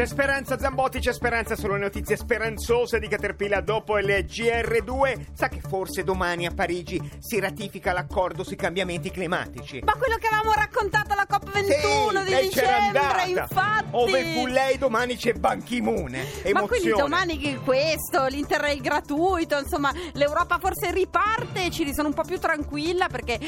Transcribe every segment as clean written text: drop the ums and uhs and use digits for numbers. C'è speranza, Zambotti, c'è speranza. Sono le notizie speranzose di Caterpillar dopo il GR2. Sa che forse domani a Parigi si ratifica l'accordo sui cambiamenti climatici. Ma quello che avevamo raccontato alla COP21 di dicembre, infatti. Ove fu lei, domani c'è Ban Ki-moon. Emozione. Ma quindi domani che questo, l'Interrail gratuito, insomma, l'Europa forse riparte, ci sono un po' più tranquilla perché,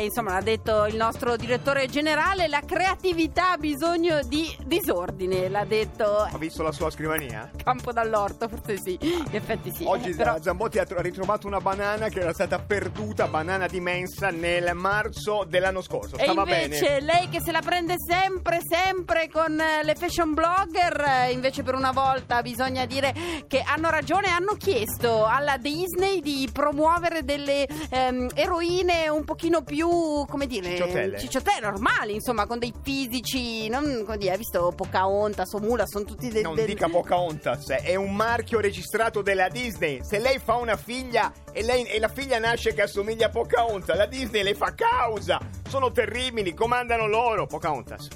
insomma, l'ha detto il nostro direttore generale, la creatività ha bisogno di disordine, l'ha detto. Ha visto la sua scrivania? Campo dall'orto, forse sì, in effetti sì. Oggi però... Zambotti ha ritrovato una banana che era stata perduta, banana di mensa, nel marzo dell'anno scorso. Stava bene. E invece lei che se la prende sempre con le fashion blogger, invece per una volta bisogna dire che hanno ragione, hanno chiesto alla Disney di promuovere delle eroine un pochino più, come dire, cicciotelle normali, insomma, con dei fisici, non come dire, hai visto Pocahontas o Mula? Sono tutti non dica Pocahontas, è un marchio registrato della Disney. Se lei fa una figlia e la figlia nasce che assomiglia a Pocahontas, la Disney le fa causa. Sono terribili, comandano loro. Pocahontas.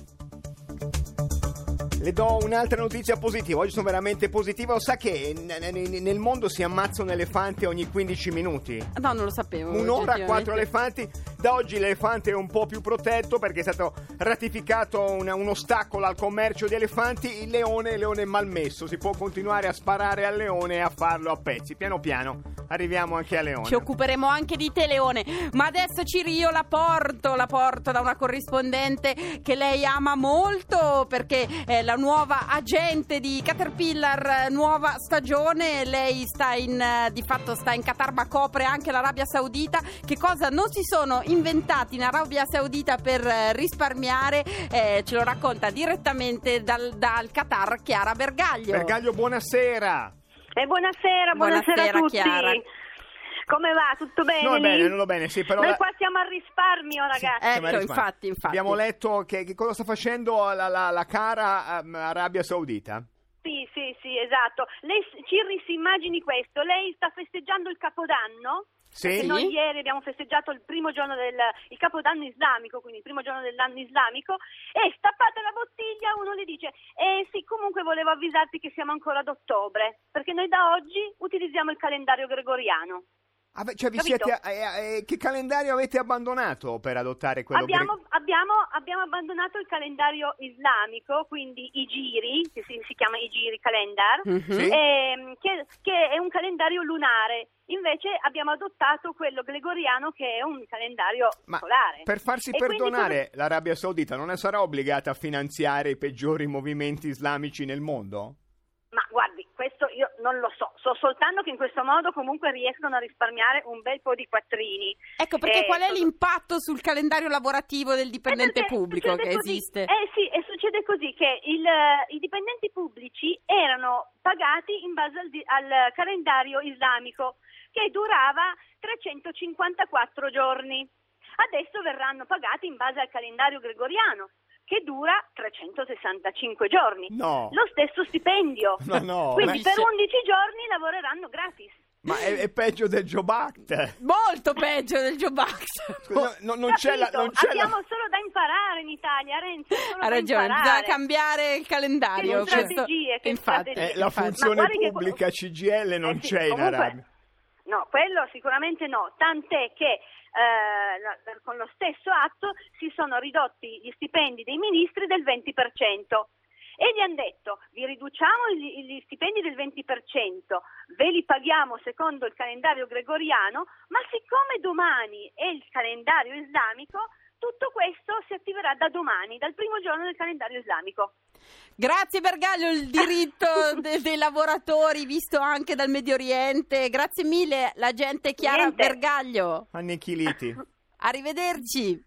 Le do un'altra notizia positiva. Oggi sono veramente positivo. Sa che nel mondo si ammazza un elefante ogni 15 minuti? No, non lo sapevo. Un'ora, 4 elefanti. Da oggi l'elefante è un po' più protetto perché è stato ratificato un ostacolo al commercio di elefanti. Il leone è malmesso. Si può continuare a sparare al leone e a farlo a pezzi. Piano piano arriviamo anche a leone. Ci occuperemo anche di te, leone. Ma adesso Cirio la porto da una corrispondente che lei ama molto perché è la nuova agente di Caterpillar, nuova stagione. Lei sta in Qatar ma copre anche l'Arabia Saudita. Che cosa non si sono inventati in Arabia Saudita per risparmiare, ce lo racconta direttamente dal Qatar Chiara Bergaglio. Bergaglio, buonasera. Buonasera a tutti. Chiara. Come va? Tutto bene? Non bene, sì, però... Noi qua siamo al risparmio, ragazzi. Sì, ecco, infatti. Abbiamo letto che cosa sta facendo la cara Arabia Saudita. Sì, esatto. Lei, Cirri, si immagini questo. Lei sta festeggiando il Capodanno? Sì. Noi ieri abbiamo festeggiato il primo giorno del Capodanno islamico, quindi il primo giorno dell'anno islamico, e stappata la bottiglia uno le dice sì, comunque volevo avvisarti che siamo ancora ad ottobre, perché noi da oggi utilizziamo il calendario gregoriano. Ah beh, cioè vi siete che calendario avete abbandonato per adottare quello? Abbiamo abbandonato il calendario islamico, quindi i giri, che si chiama i giri calendar, mm-hmm. Che è un calendario lunare. Invece abbiamo adottato quello gregoriano, che è un calendario solare. Per farsi perdonare, l'Arabia Saudita non sarà obbligata a finanziare i peggiori movimenti islamici nel mondo? Ma guardi, questo io non lo so soltanto che in questo modo comunque riescono a risparmiare un bel po' di quattrini. Ecco, perché qual è l'impatto sul calendario lavorativo del dipendente pubblico che così, esiste? Sì, e succede così che i dipendenti pubblici erano pagati in base al calendario islamico, che durava 354 giorni. Adesso verranno pagati in base al calendario gregoriano, che dura 365 giorni. No. Lo stesso stipendio. No. Quindi per 11 giorni lavoreranno gratis. Ma è peggio del Job Act. Molto peggio del Job Act. Scusa, non c'è la... Abbiamo solo da imparare in Italia, Renzo. Ha ragione, bisogna cambiare il calendario. Che strategie. La funzione pubblica CGIL non c'è in Arabia. No, quello sicuramente no, tant'è che con lo stesso atto si sono ridotti gli stipendi dei ministri del 20% e gli hanno detto: vi riduciamo gli stipendi del 20%, ve li paghiamo secondo il calendario gregoriano, ma siccome domani è il calendario islamico, tutto questo si attiverà da domani, dal primo giorno del calendario islamico. Grazie Bergaglio, il diritto dei lavoratori visto anche dal Medio Oriente. Grazie mille, l'agente Chiara Bergaglio. Annichiliti. Arrivederci.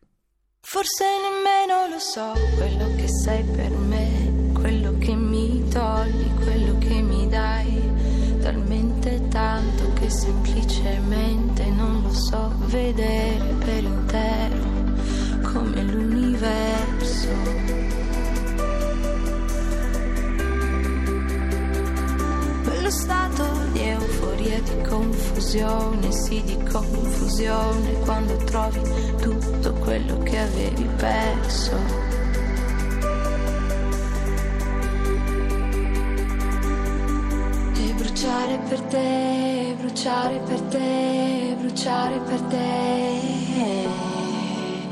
Forse nemmeno lo so quello che sei per me, quello che mi togli, quello che mi dai, talmente tanto che semplicemente non lo so vedere per intero come l'universo. Lo stato di euforia, di confusione, sì di confusione, quando trovi tutto quello che avevi perso. bruciare per te, bruciare per te, bruciare per te,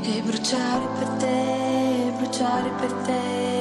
e bruciare per te, bruciare per te.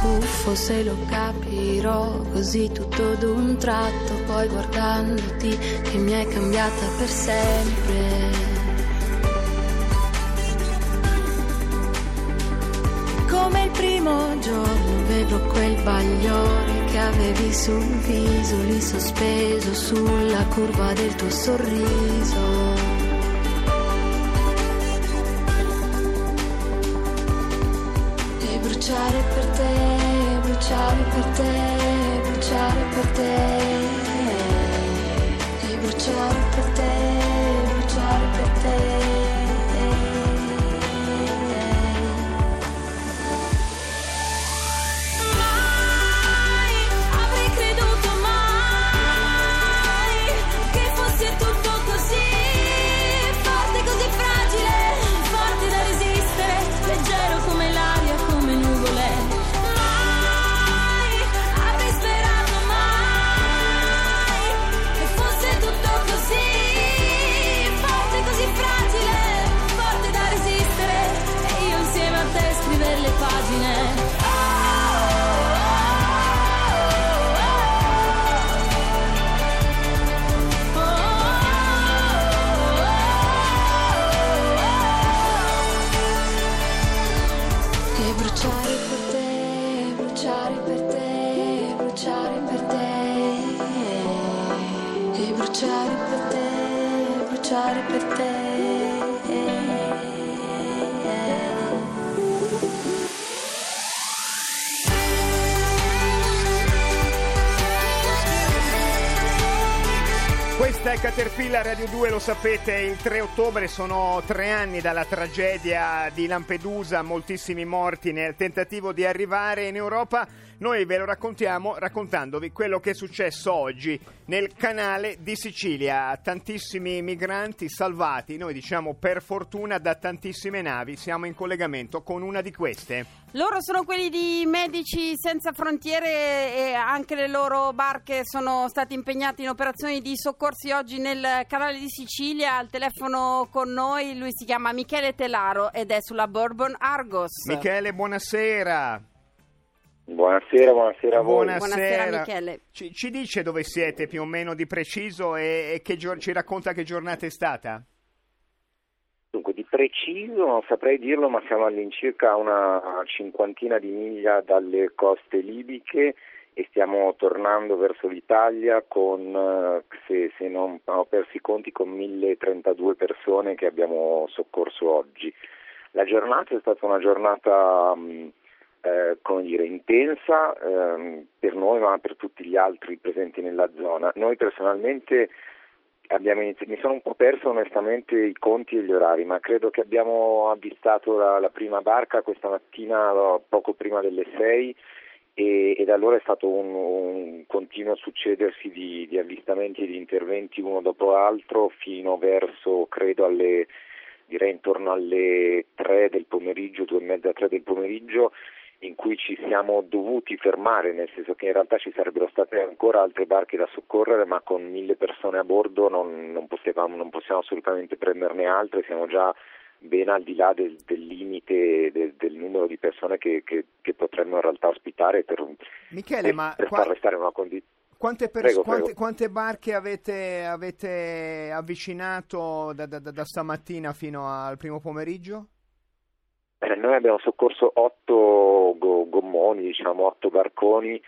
Buffo se lo capirò così tutto d'un tratto, poi guardandoti che mi hai cambiata per sempre. Come il primo giorno vedo quel bagliore che avevi sul viso, lì sospeso sulla curva del tuo sorriso. Bruciare per te, bruciare per te, bruciare per te, e bruciare per te, bruciare per te. Questa è Caterpillar Radio 2, lo sapete, il 3 ottobre sono 3 anni dalla tragedia di Lampedusa, moltissimi morti nel tentativo di arrivare in Europa. Noi ve lo raccontiamo raccontandovi quello che è successo oggi nel canale di Sicilia. Tantissimi migranti salvati, noi diciamo per fortuna, da tantissime navi. Siamo in collegamento con una di queste. Loro sono quelli di Medici Senza Frontiere e anche le loro barche sono state impegnate in operazioni di soccorsi oggi nel canale di Sicilia. Al telefono con noi lui si chiama Michele Telaro ed è sulla Bourbon Argos. Michele, buonasera. Buonasera a voi. Buonasera Michele. Ci dice dove siete più o meno di preciso e che ci racconta che giornata è stata? Dunque, di preciso non saprei dirlo, ma siamo all'incirca una cinquantina di miglia dalle coste libiche e stiamo tornando verso l'Italia con, se non ho perso i conti, con 1032 persone che abbiamo soccorso oggi. La giornata è stata una giornata intensa per noi, ma per tutti gli altri presenti nella zona. Noi personalmente mi sono un po' perso onestamente i conti e gli orari, ma credo che abbiamo avvistato la prima barca questa mattina poco prima delle 6 e da allora è stato un continuo succedersi di avvistamenti e di interventi uno dopo l'altro fino verso, credo, intorno alle 3 del pomeriggio, 2:30-3 del pomeriggio, in cui ci siamo dovuti fermare, nel senso che in realtà ci sarebbero state ancora altre barche da soccorrere, ma con 1000 persone a bordo non possiamo assolutamente prenderne altre. Siamo già ben al di là del limite del numero di persone che potremmo in realtà ospitare per far restare una condizione. Quante barche avete avvicinato da stamattina fino al primo pomeriggio? Noi abbiamo soccorso 8 gommoni, diciamo 8 barconi.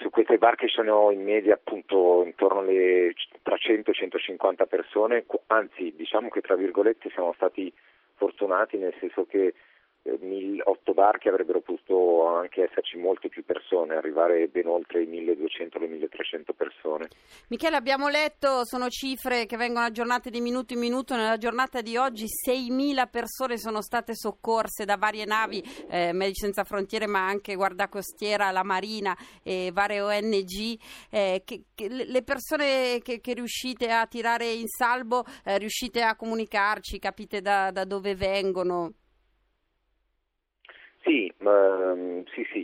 Su queste barche ci sono in media appunto intorno alle tra 100 e 150 persone, anzi diciamo che tra virgolette siamo stati fortunati, nel senso che 8 barche avrebbero potuto anche esserci molte più persone, arrivare ben oltre i 1200 le 1300 persone. Michele, abbiamo letto, sono cifre che vengono aggiornate di minuto in minuto, nella giornata di oggi 6000 persone sono state soccorse da varie navi, Medici Senza Frontiere ma anche Guardia Costiera, la Marina e varie ONG. Le persone che riuscite a tirare in salvo, riuscite a comunicarci, capite da dove vengono? Sì,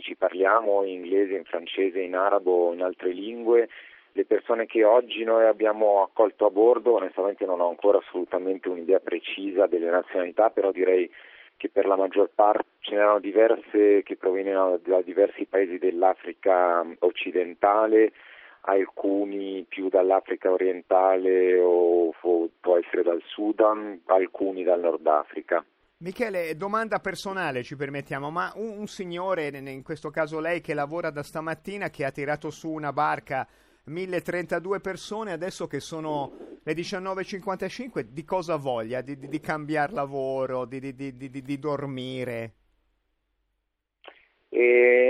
ci parliamo in inglese, in francese, in arabo, in altre lingue. Le persone che oggi noi abbiamo accolto a bordo, onestamente non ho ancora assolutamente un'idea precisa delle nazionalità, però direi che per la maggior parte ce n'erano diverse che provenivano da diversi paesi dell'Africa occidentale, alcuni più dall'Africa orientale o può essere dal Sudan, alcuni dal Nord Africa. Michele, domanda personale ci permettiamo, ma un signore, in questo caso lei che lavora da stamattina, che ha tirato su una barca 1032 persone, adesso che sono le 19.55, di cosa voglia? Di cambiare lavoro, di dormire?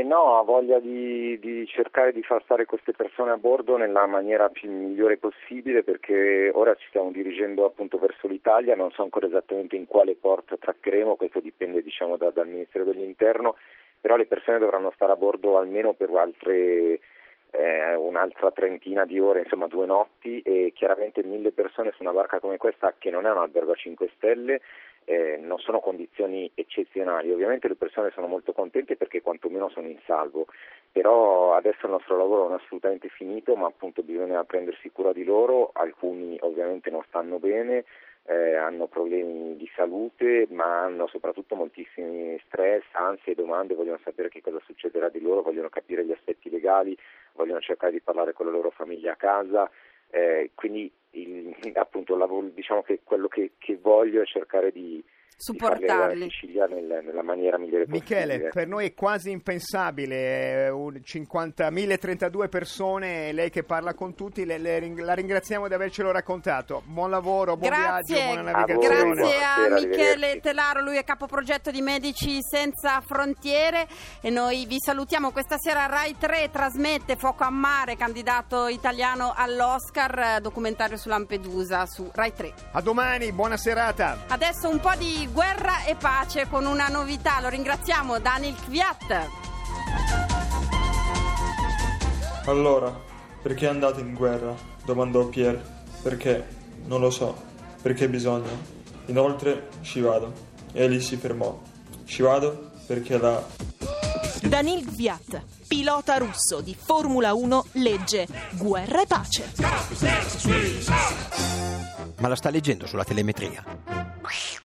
No, ha voglia di cercare di far stare queste persone a bordo nella maniera più migliore possibile, perché ora ci stiamo dirigendo appunto verso l'Italia, non so ancora esattamente in quale porto attraccheremo, questo dipende diciamo dal Ministero dell'Interno, però le persone dovranno stare a bordo almeno per un'altra trentina di ore, insomma 2 notti, e chiaramente 1000 persone su una barca come questa, che non è un albergo a 5 stelle, non sono condizioni eccezionali. Ovviamente le persone sono molto contente perché quantomeno sono in salvo, però adesso il nostro lavoro non è assolutamente finito, ma appunto bisogna prendersi cura di loro. Alcuni ovviamente non stanno bene, hanno problemi di salute, ma hanno soprattutto moltissimi stress, ansie, domande, vogliono sapere che cosa succederà di loro, vogliono capire gli aspetti legali, vogliono cercare di parlare con la loro famiglia a casa, quindi appunto lavoro, diciamo che quello che voglio è cercare di supportarli nella maniera migliore possibile. Michele, per noi è quasi impensabile, 1032 persone, lei che parla con tutti, la ringraziamo di avercelo raccontato. Buon lavoro, buon viaggio, buona navigazione. Grazie a Michele Telaro, lui è capoprogetto di Medici Senza Frontiere, e noi vi salutiamo. Questa sera Rai 3 trasmette Fuoco a Mare, candidato italiano all'Oscar, documentario su Lampedusa su Rai 3. A domani, buona serata. Adesso un po' di guerra e pace con una novità, lo ringraziamo Danil Kviat. Allora, perché andate in guerra? Domandò Pierre. Perché? Non lo so. Perché bisogna. Inoltre ci vado. E lì si fermò. Ci vado perché la... Danil Kviat, pilota russo di Formula 1, legge Guerra e pace. Ma la sta leggendo sulla telemetria.